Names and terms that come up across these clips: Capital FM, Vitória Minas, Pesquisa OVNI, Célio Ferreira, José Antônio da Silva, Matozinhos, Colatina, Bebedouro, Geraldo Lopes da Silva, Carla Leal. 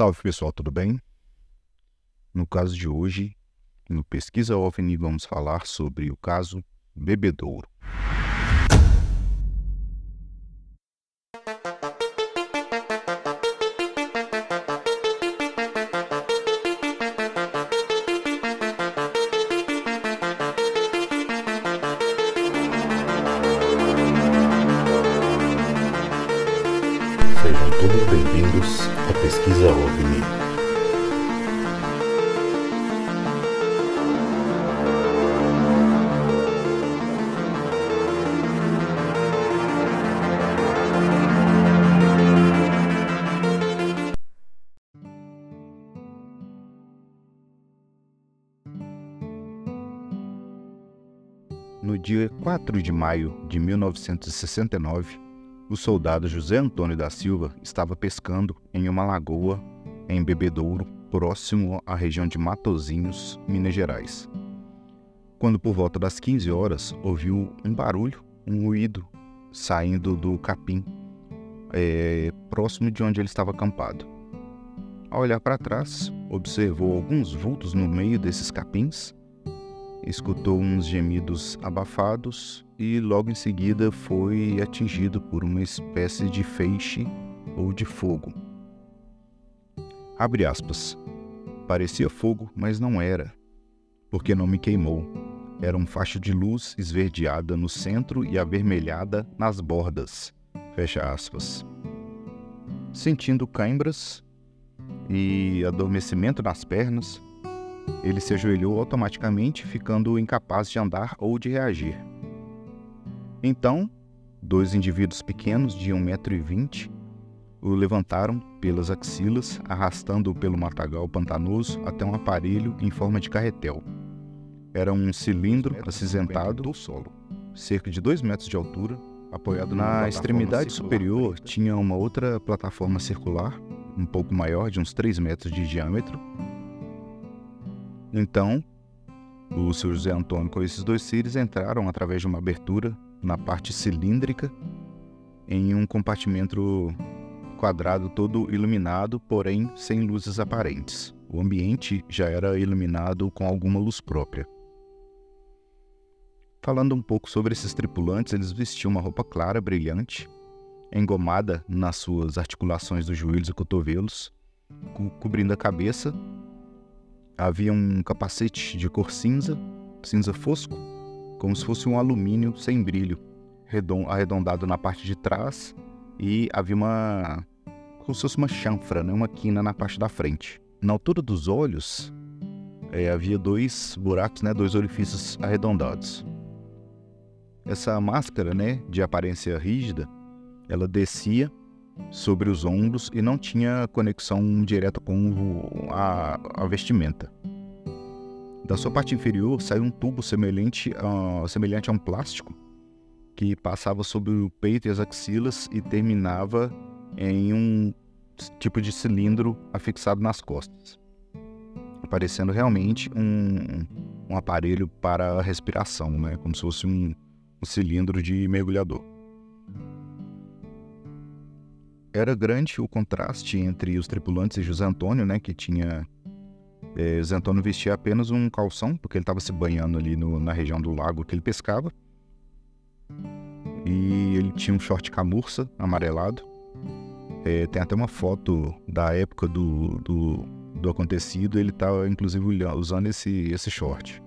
Salve pessoal, tudo bem? No caso de hoje, no Pesquisa OVNI, vamos falar sobre o caso Bebedouro. Sejam todos bem-vindos à Pesquisa OVNI. No dia 4 de maio de 1969, o soldado José Antônio da Silva estava pescando em uma lagoa em Bebedouro, próximo à região de Matozinhos, Minas Gerais, quando por volta das 15 horas ouviu um barulho, um ruído, saindo do capim, próximo de onde ele estava acampado. Ao olhar para trás, observou alguns vultos no meio desses capins, escutou uns gemidos abafados e logo em seguida foi atingido por uma espécie de feixe ou de fogo. Abre aspas. Parecia fogo, mas não era, porque não me queimou. Era um facho de luz esverdeada no centro e avermelhada nas bordas. Fecha aspas. Sentindo câimbras e adormecimento nas pernas, ele se ajoelhou automaticamente, ficando incapaz de andar ou de reagir. Então, dois indivíduos pequenos de 1,20 m o levantaram pelas axilas, arrastando-o pelo matagal pantanoso até um aparelho em forma de carretel. Era um cilindro acinzentado do solo, cerca de 2 metros de altura, apoiado na extremidade superior, tinha uma outra plataforma circular, um pouco maior, de uns 3 metros de diâmetro. Então, o Sr. José Antônio com esses dois seres entraram através de uma abertura na parte cilíndrica em um compartimento quadrado todo iluminado, porém sem luzes aparentes. O ambiente já era iluminado com alguma luz própria. Falando um pouco sobre esses tripulantes, eles vestiam uma roupa clara, brilhante, engomada nas suas articulações dos joelhos e cotovelos, cobrindo a cabeça. Havia um capacete de cor cinza, cinza fosco, como se fosse um alumínio sem brilho, arredondado na parte de trás, e havia como se fosse uma chanfra, né? Uma quina na parte da frente. Na altura dos olhos, havia dois buracos, né? Dois orifícios arredondados. Essa máscara, né? De aparência rígida, ela descia sobre os ombros e não tinha conexão direta com a vestimenta. Da sua parte inferior saiu um tubo semelhante a um plástico que passava sobre o peito e as axilas e terminava em um tipo de cilindro afixado nas costas, parecendo realmente um aparelho para a respiração, né? Como se fosse um cilindro de mergulhador. Era grande o contraste entre os tripulantes e José Antônio, né, que tinha... José Antônio vestia apenas um calção, porque ele estava se banhando ali na região do lago que ele pescava. E ele tinha um short camurça, amarelado. Tem até uma foto da época do acontecido, ele estava inclusive usando esse short.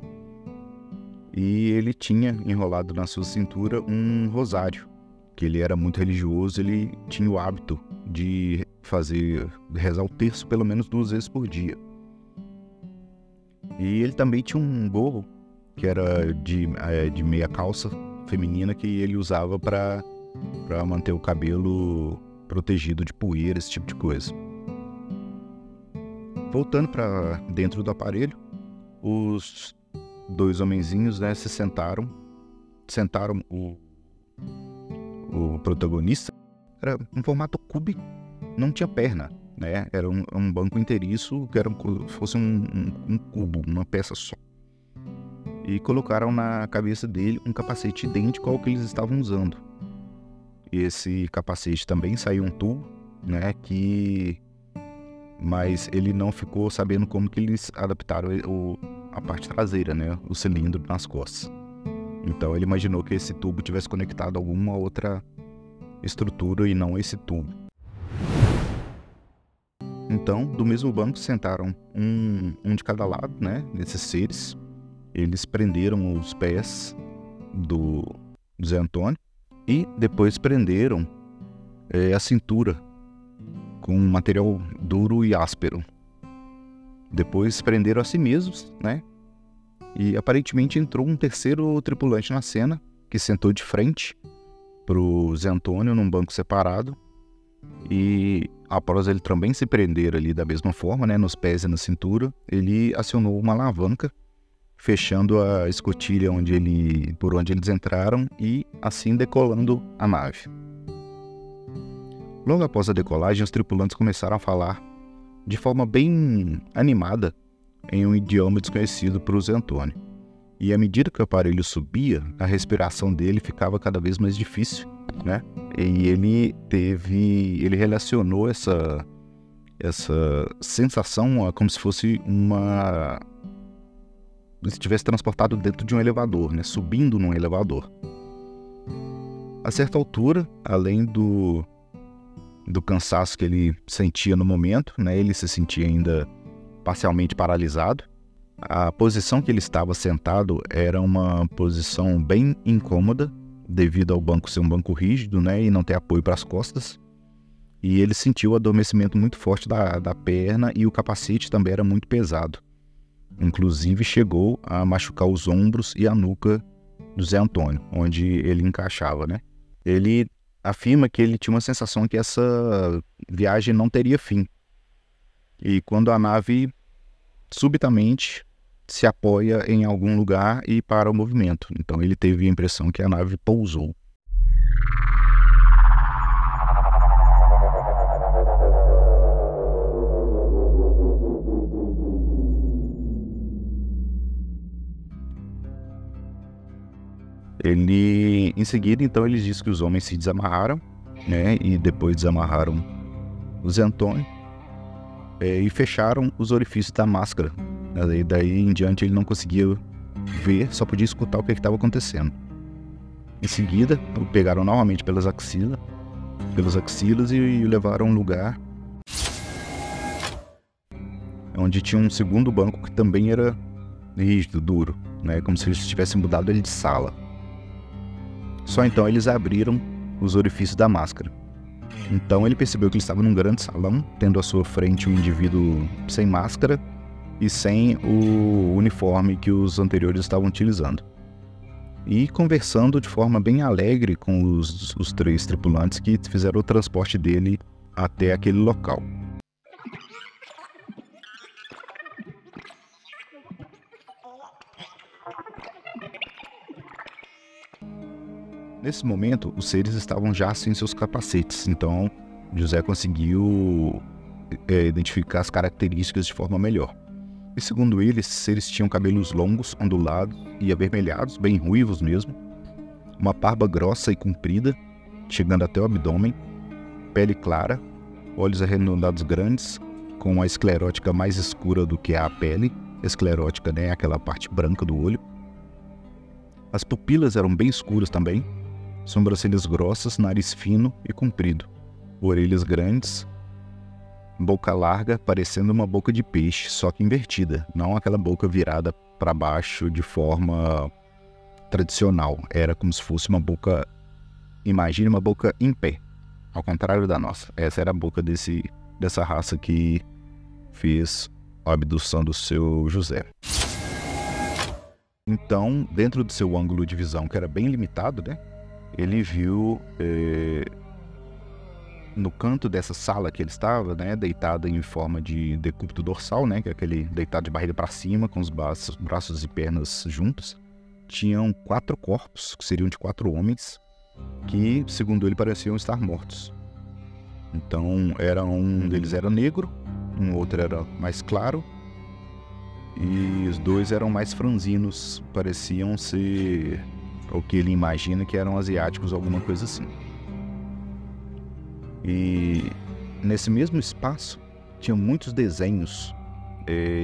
E ele tinha enrolado na sua cintura um rosário, que ele era muito religioso, ele tinha o hábito de rezar o terço pelo menos 2 vezes por dia. E ele também tinha um gorro, que era de meia calça feminina, que ele usava para manter o cabelo protegido de poeira, esse tipo de coisa. Voltando para dentro do aparelho, os dois homenzinhos, né, se sentaram o protagonista. Era um formato cube, não tinha perna, né? Era um banco inteiriço que era fosse um cubo, uma peça só. E colocaram na cabeça dele um capacete idêntico ao que eles estavam usando. Esse capacete também saiu um tubo, né? Que mas ele não ficou sabendo como que eles adaptaram a parte traseira, né, o cilindro nas costas. Então ele imaginou que esse tubo tivesse conectado a alguma outra estrutura e não esse tubo. Então, do mesmo banco sentaram um de cada lado, né, desses seres. Eles prenderam os pés do José Antônio e depois prenderam a cintura com um material duro e áspero. Depois prenderam a si mesmos, né? E aparentemente entrou um terceiro tripulante na cena, que sentou de frente pro José Antônio num banco separado. E após ele também se prender ali da mesma forma, né, nos pés e na cintura, ele acionou uma alavanca, fechando a escotilha por onde eles entraram e assim decolando a nave. Logo após a decolagem, os tripulantes começaram a falar de forma bem animada em um idioma desconhecido para o José Antônio. E à medida que o aparelho subia, a respiração dele ficava cada vez mais difícil, né? E ele relacionou essa sensação como se fosse se tivesse transportado dentro de um elevador, né? Subindo num elevador. A certa altura, além do cansaço que ele sentia no momento, né? Ele se sentia ainda parcialmente paralisado. A posição que ele estava sentado era uma posição bem incômoda, devido ao banco ser um banco rígido, né? E não ter apoio para as costas. E ele sentiu o adormecimento muito forte da perna, e o capacete também era muito pesado. Inclusive chegou a machucar os ombros e a nuca do José Antônio, onde ele encaixava, né? Ele afirma que ele tinha uma sensação que essa viagem não teria fim. E quando a nave subitamente se apoia em algum lugar e para o movimento. Então ele teve a impressão que a nave pousou. Em seguida, então, ele diz que os homens se desamarraram, né, e depois desamarraram o José Antônio e fecharam os orifícios da máscara. Daí em diante ele não conseguia ver, só podia escutar o que estava acontecendo. Em seguida, o pegaram novamente pelas axilas e o levaram a um lugar onde tinha um segundo banco que também era rígido, duro, né, como se eles tivessem mudado ele de sala. Só então eles abriram os orifícios da máscara. Então ele percebeu que ele estava num grande salão, tendo à sua frente um indivíduo sem máscara e sem o uniforme que os anteriores estavam utilizando. E conversando de forma bem alegre com os três tripulantes que fizeram o transporte dele até aquele local. Nesse momento, os seres estavam já sem seus capacetes, então José conseguiu identificar as características de forma melhor. E segundo ele, esses seres tinham cabelos longos, ondulados e avermelhados, bem ruivos mesmo, uma barba grossa e comprida, chegando até o abdômen, pele clara, olhos arredondados grandes, com a esclerótica mais escura do que a pele, esclerótica, né, aquela parte branca do olho. As pupilas eram bem escuras também, sobrancelhas grossas, nariz fino e comprido, orelhas grandes, boca larga, parecendo uma boca de peixe, só que invertida, não aquela boca virada para baixo de forma tradicional. Era como se fosse uma boca, imagine uma boca em pé, ao contrário da nossa. Essa era a boca dessa raça que fez a abdução do seu José. Então, dentro do seu ângulo de visão, que era bem limitado, né, ele viu no canto dessa sala que ele estava, né, deitado em forma de decúbito dorsal, né, que é aquele deitado de barriga para cima, com os braços e pernas juntos, tinham 4 corpos, que seriam de 4 homens, que, segundo ele, pareciam estar mortos. Então, um deles era negro, um outro era mais claro, e os dois eram mais franzinos, pareciam ser o que ele imagina que eram asiáticos, alguma coisa assim. E nesse mesmo espaço tinha muitos desenhos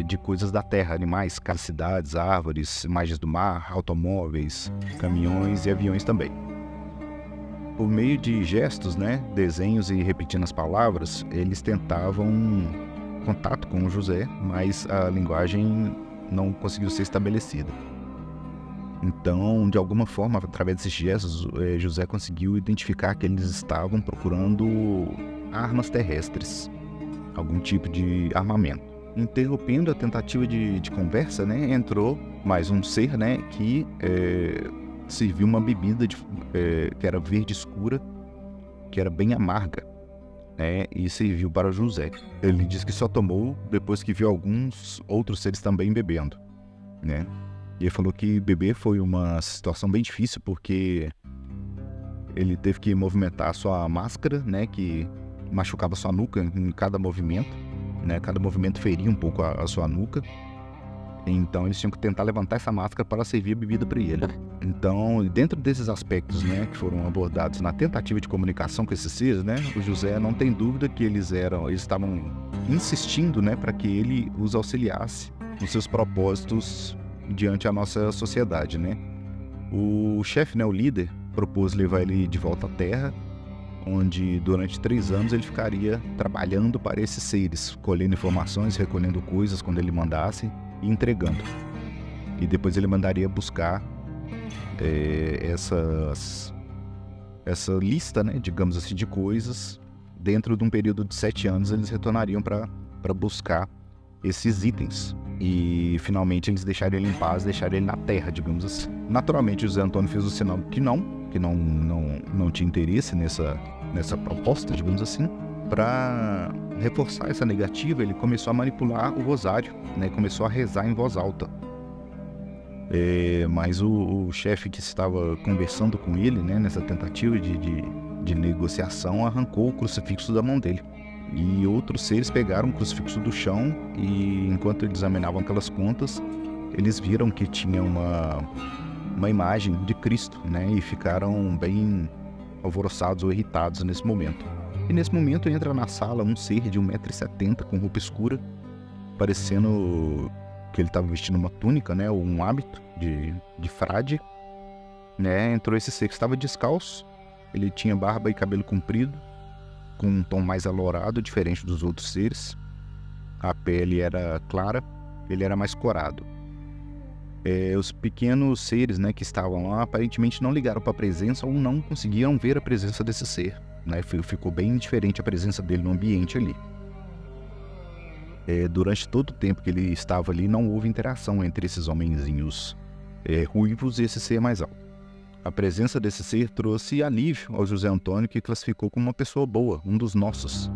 de coisas da terra, animais, casas, cidades, árvores, imagens do mar, automóveis, caminhões e aviões também. Por meio de gestos, né, desenhos e repetindo as palavras, eles tentavam contato com o José, mas a linguagem não conseguiu ser estabelecida. Então, de alguma forma, através desses gestos, José conseguiu identificar que eles estavam procurando armas terrestres, algum tipo de armamento. Interrompendo a tentativa de conversa, né, entrou mais um ser, né, que serviu uma bebida que era verde escura, que era bem amarga, né, e serviu para José. Ele diz que só tomou depois que viu alguns outros seres também bebendo, né? E ele falou que beber foi uma situação bem difícil, porque ele teve que movimentar a sua máscara, né, que machucava sua nuca em cada movimento, né? Cada movimento feria um pouco a sua nuca. Então eles tinham que tentar levantar essa máscara para servir a bebida para ele. Então, dentro desses aspectos, né, que foram abordados na tentativa de comunicação com esses seres, né, o José não tem dúvida que eles estavam insistindo, né, para que ele os auxiliasse nos seus propósitos diante a nossa sociedade, né? O chefe, né, o líder, propôs levar ele de volta à Terra, onde durante 3 anos ele ficaria trabalhando para esses seres, colhendo informações, recolhendo coisas quando ele mandasse e entregando. E depois ele mandaria buscar essa lista, né, digamos assim, de coisas. Dentro de um período de 7 anos eles retornariam para buscar esses itens. E finalmente eles deixaram ele em paz, deixaram ele na terra, digamos assim. Naturalmente José Antônio fez o sinal que não tinha interesse nessa proposta, digamos assim. Para reforçar essa negativa, ele começou a manipular o rosário, né? Começou a rezar em voz alta. Mas o chefe que estava conversando com ele, né, nessa tentativa de negociação, arrancou o crucifixo da mão dele. E outros seres pegaram o crucifixo do chão e, enquanto eles examinavam aquelas contas, eles viram que tinha uma imagem de Cristo, né? E ficaram bem alvoroçados ou irritados nesse momento. E nesse momento entra na sala um ser de 1,70 m com roupa escura, parecendo que ele estava vestindo uma túnica, né? Ou um hábito de frade, né? Entrou esse ser que estava descalço, ele tinha barba e cabelo comprido, com um tom mais alourado, diferente dos outros seres. A pele era clara, ele era mais corado. Os pequenos seres, né, que estavam lá aparentemente não ligaram para a presença ou não conseguiam ver a presença desse ser, né? Ficou bem diferente a presença dele no ambiente ali. Durante todo o tempo que ele estava ali, não houve interação entre esses homenzinhos ruivos e esse ser mais alto. A presença desse ser trouxe alívio ao José Antônio, que classificou como uma pessoa boa, um dos nossos.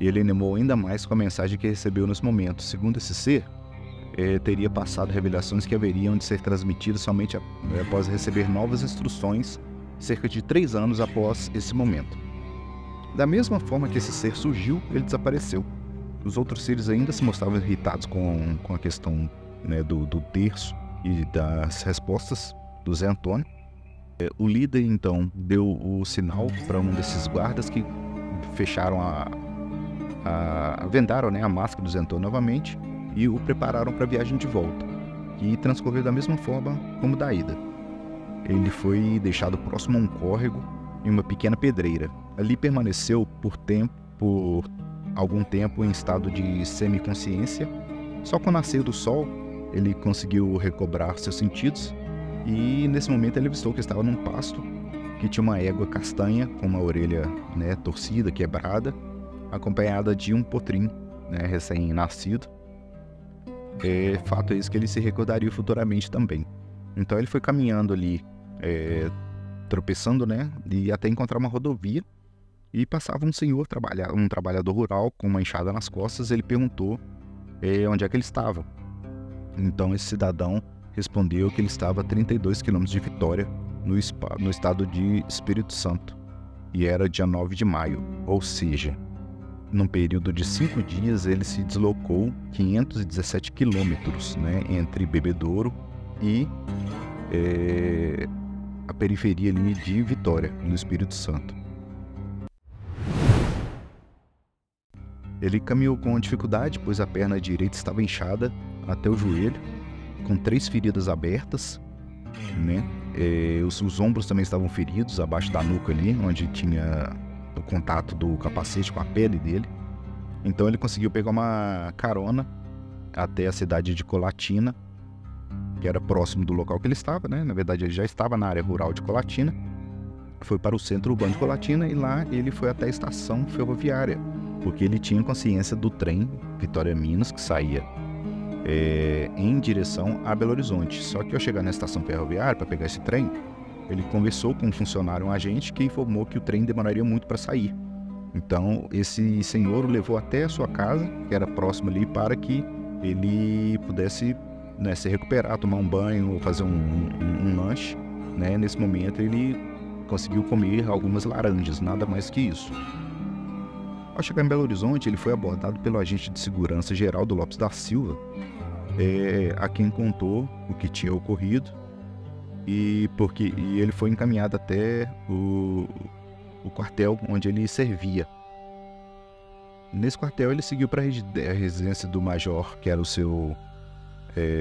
Ele animou ainda mais com a mensagem que recebeu nesse momento. Segundo esse ser, teria passado revelações que haveriam de ser transmitidas somente após receber novas instruções, cerca de 3 anos após esse momento. Da mesma forma que esse ser surgiu, ele desapareceu. Os outros seres ainda se mostravam irritados com a questão, né, do terço e das respostas do José Antônio. O líder, então, deu o sinal para um desses guardas que fecharam vendaram, né, a máscara do José Antônio novamente e o prepararam para a viagem de volta, que transcorreu da mesma forma como da ida. Ele foi deixado próximo a um córrego e uma pequena pedreira. Ali permaneceu por algum tempo em estado de semiconsciência. Só com o nascer do sol, ele conseguiu recobrar seus sentidos. E nesse momento ele avistou que estava num pasto que tinha uma égua castanha com uma orelha, né, torcida, quebrada, acompanhada de um potrinho, né, recém-nascido. Fato é esse que ele se recordaria futuramente também. Então ele foi caminhando ali, tropeçando, né, e até encontrar uma rodovia. E passava um senhor, um trabalhador rural com uma enxada nas costas. Ele perguntou onde é que ele estava. Então esse cidadão respondeu que ele estava a 32 km de Vitória, no estado de Espírito Santo, e era dia 9 de maio, ou seja, num período de 5 dias ele se deslocou 517 quilômetros, né, entre Bebedouro e a periferia ali de Vitória, no Espírito Santo. Ele caminhou com dificuldade, pois a perna direita estava inchada até o joelho, com 3 feridas abertas, né? Os ombros também estavam feridos, abaixo da nuca ali, onde tinha o contato do capacete com a pele dele. Então ele conseguiu pegar uma carona até a cidade de Colatina, que era próximo do local que ele estava, né? Na verdade ele já estava na área rural de Colatina, foi para o centro urbano de Colatina e lá ele foi até a estação ferroviária, porque ele tinha consciência do trem Vitória Minas, que saía em direção a Belo Horizonte. Só que ao chegar na estação ferroviária para pegar esse trem, ele conversou com um funcionário, um agente, que informou que o trem demoraria muito para sair. Então esse senhor o levou até a sua casa, que era próximo ali, para que ele pudesse, né, se recuperar, tomar um banho, fazer um lanche, né? Nesse momento ele conseguiu comer algumas laranjas, nada mais que isso. Ao chegar em Belo Horizonte, ele foi abordado pelo agente de segurança Geraldo Lopes da Silva, a quem contou o que tinha ocorrido, e ele foi encaminhado até o quartel onde ele servia. Nesse quartel, ele seguiu para a residência do major, que era o seu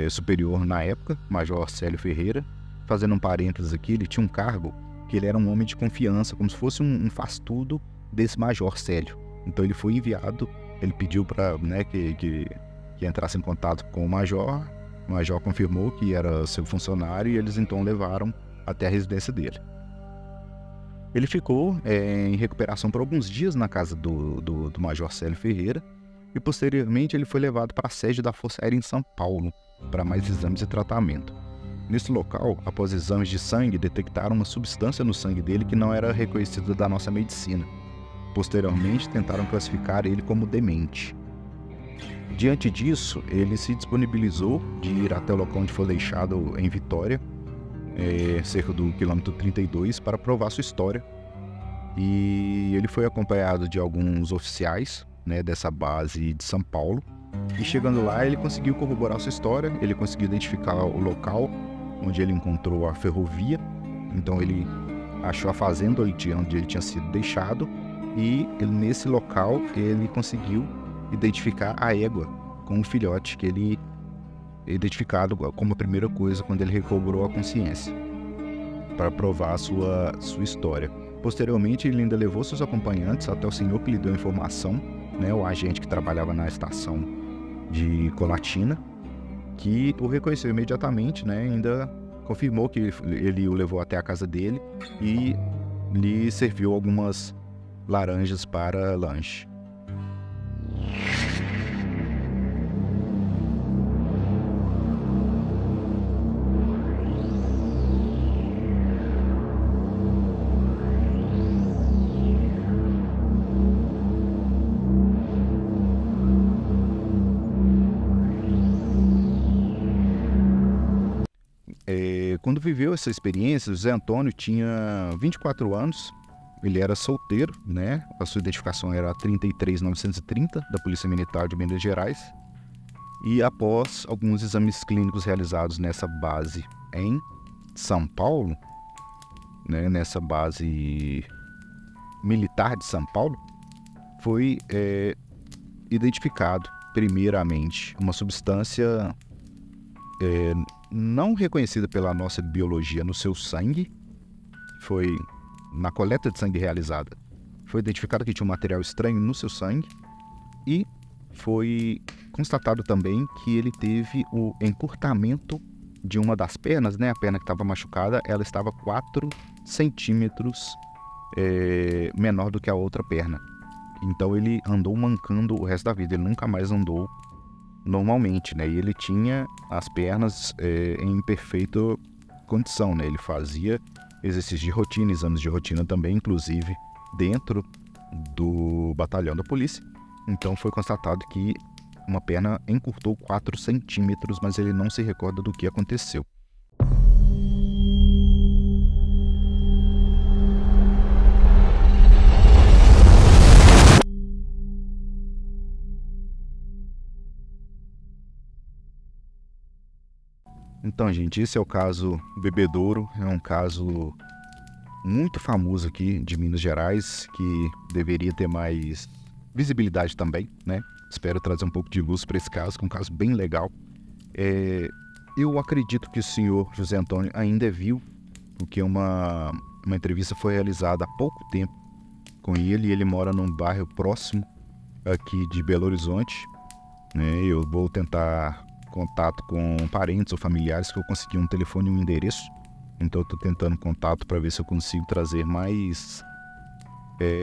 superior na época, Major Célio Ferreira. Fazendo um parênteses aqui, ele tinha um cargo que ele era um homem de confiança, como se fosse um faz-tudo desse Major Célio. Então ele foi enviado, ele pediu para, né, que entrasse em contato com o Major confirmou que era seu funcionário e eles então levaram até a residência dele. Ele ficou em recuperação por alguns dias na casa do Major Célio Ferreira e posteriormente ele foi levado para a sede da Força Aérea em São Paulo para mais exames e tratamento. Nesse local, após exames de sangue, detectaram uma substância no sangue dele que não era reconhecida da nossa medicina. Posteriormente, tentaram classificar ele como demente. Diante disso, ele se disponibilizou de ir até o local onde foi deixado em Vitória, cerca do quilômetro 32, para provar sua história. E ele foi acompanhado de alguns oficiais, né, dessa base de São Paulo. E chegando lá, ele conseguiu corroborar sua história, ele conseguiu identificar o local onde ele encontrou a ferrovia. Então ele achou a fazenda onde ele tinha sido deixado. E nesse local ele conseguiu identificar a égua com o filhote que ele identificado como a primeira coisa quando ele recobrou a consciência para provar sua história. Posteriormente ele ainda levou seus acompanhantes até o senhor que lhe deu a informação, né, o agente que trabalhava na estação de Colatina, que o reconheceu imediatamente, né, ainda confirmou que ele o levou até a casa dele e lhe serviu algumas laranjas para lanche. Quando viveu essa experiência, José Antônio tinha 24 anos. Ele era solteiro, né? A sua identificação era a 33930 da Polícia Militar de Minas Gerais. E após alguns exames clínicos realizados nessa base em São Paulo, né, nessa base militar de São Paulo, foi identificado primeiramente uma substância não reconhecida pela nossa biologia no seu sangue. Foi na coleta de sangue realizada, foi identificado que tinha um material estranho no seu sangue e foi constatado também que ele teve o encurtamento de uma das pernas, né? A perna que estava machucada, ela estava 4 centímetros menor do que a outra perna. Então ele andou mancando o resto da vida, ele nunca mais andou normalmente, né? E ele tinha as pernas em perfeita condição, né? Ele fazia exercícios de rotina, exames de rotina também, inclusive dentro do batalhão da polícia. Então foi constatado que uma perna encurtou 4 centímetros, mas ele não se recorda do que aconteceu. Então, gente, esse é o caso Bebedouro, é um caso muito famoso aqui de Minas Gerais, que deveria ter mais visibilidade também, né? Espero trazer um pouco de luz para esse caso, que é um caso bem legal. Eu acredito que o senhor José Antônio ainda é vivo, porque uma entrevista foi realizada há pouco tempo com ele, e ele mora num bairro próximo aqui de Belo Horizonte, né? Eu vou tentar contato com parentes ou familiares, que eu consegui um telefone e um endereço, então eu estou tentando contato para ver se eu consigo trazer mais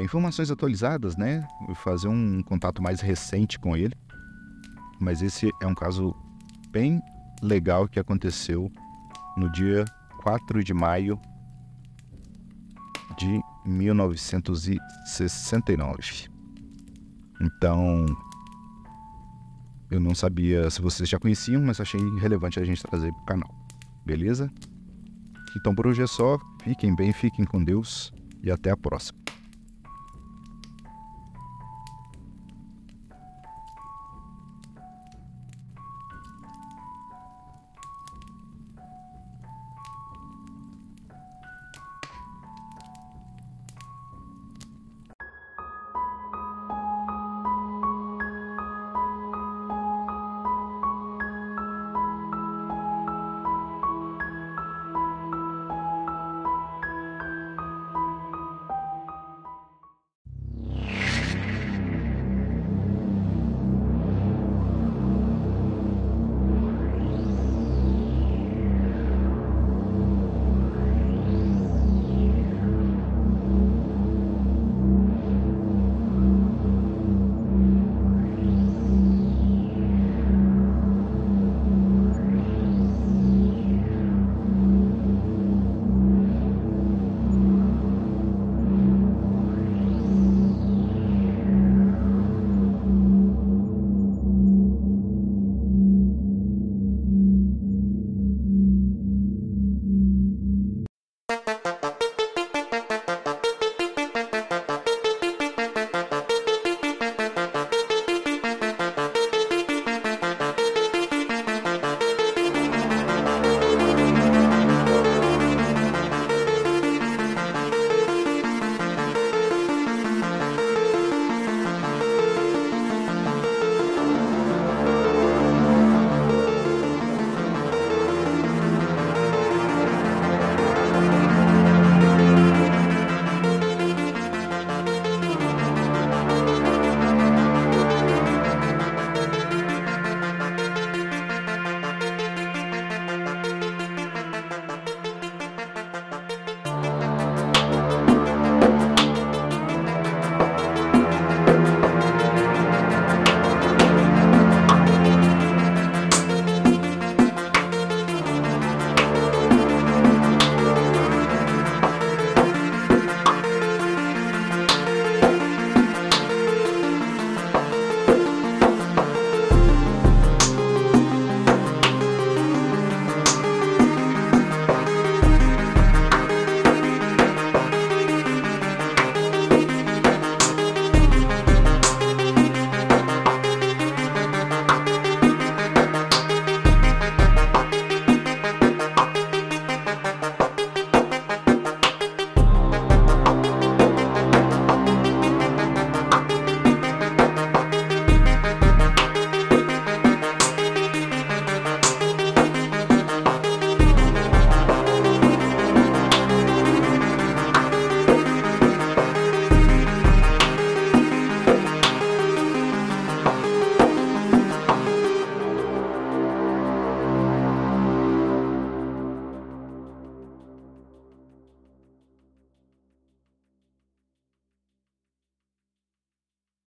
informações atualizadas, né? Fazer um contato mais recente com ele. Mas esse é um caso bem legal que aconteceu no dia 4 de maio de 1969. Então, eu não sabia se vocês já conheciam, mas achei relevante a gente trazer para o canal, beleza? Então por hoje é só, fiquem bem, fiquem com Deus e até a próxima.